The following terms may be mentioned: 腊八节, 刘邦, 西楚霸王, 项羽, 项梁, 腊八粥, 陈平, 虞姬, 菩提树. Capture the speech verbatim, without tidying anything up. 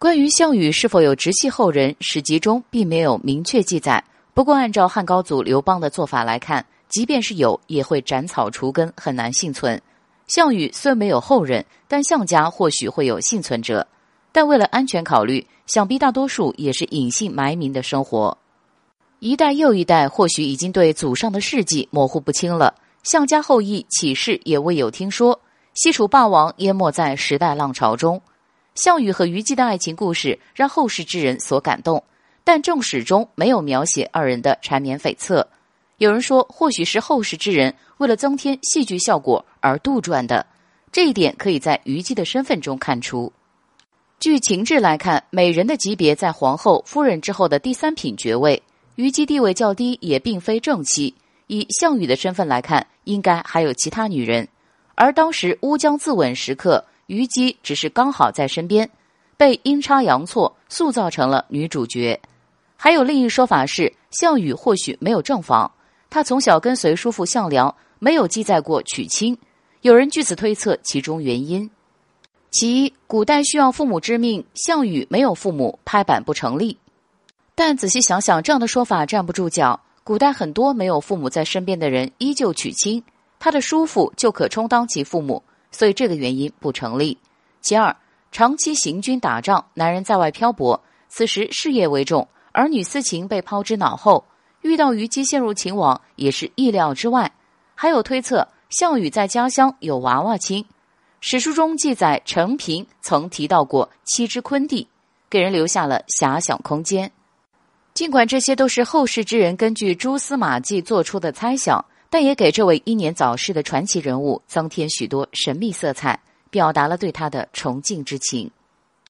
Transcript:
关于项羽是否有直系后人，史籍中并没有明确记载。不过按照汉高祖刘邦的做法来看，即便是有，也会斩草除根，很难幸存。项羽虽没有后人，但项家或许会有幸存者。但为了安全考虑，想必大多数也是隐姓埋名的生活。一代又一代或许已经对祖上的事迹模糊不清了，项家后裔岂是也未有听说。西楚霸王淹没在时代浪潮中，项羽和虞姬的爱情故事让后世之人所感动，但正史中没有描写二人的缠绵悱恻。有人说，或许是后世之人为了增添戏剧效果而杜撰的，这一点可以在虞姬的身份中看出。据情志来看，美人的级别在皇后、夫人之后的第三品爵位，虞姬地位较低，也并非正妻。以项羽的身份来看，应该还有其他女人。而当时乌江自刎时刻，虞姬只是刚好在身边，被阴差阳错塑造成了女主角。还有另一说法是，项羽或许没有正房，他从小跟随叔父项梁，没有记载过娶亲。有人据此推测其中原因。其一，古代需要父母之命，项羽没有父母，拍板不成立。但仔细想想，这样的说法站不住脚。古代很多没有父母在身边的人依旧娶亲，他的叔父就可充当其父母，所以这个原因不成立。其二，长期行军打仗，男人在外漂泊，此时事业为重，儿女私情被抛之脑后，遇到虞姬陷入情网也是意料之外。还有推测，项羽在家乡有娃娃亲。史书中记载，陈平曾提到过妻之昆弟，给人留下了遐想空间。尽管这些都是后世之人根据蛛丝马迹做出的猜想，但也给这位英年早逝的传奇人物增添许多神秘色彩，表达了对他的崇敬之情。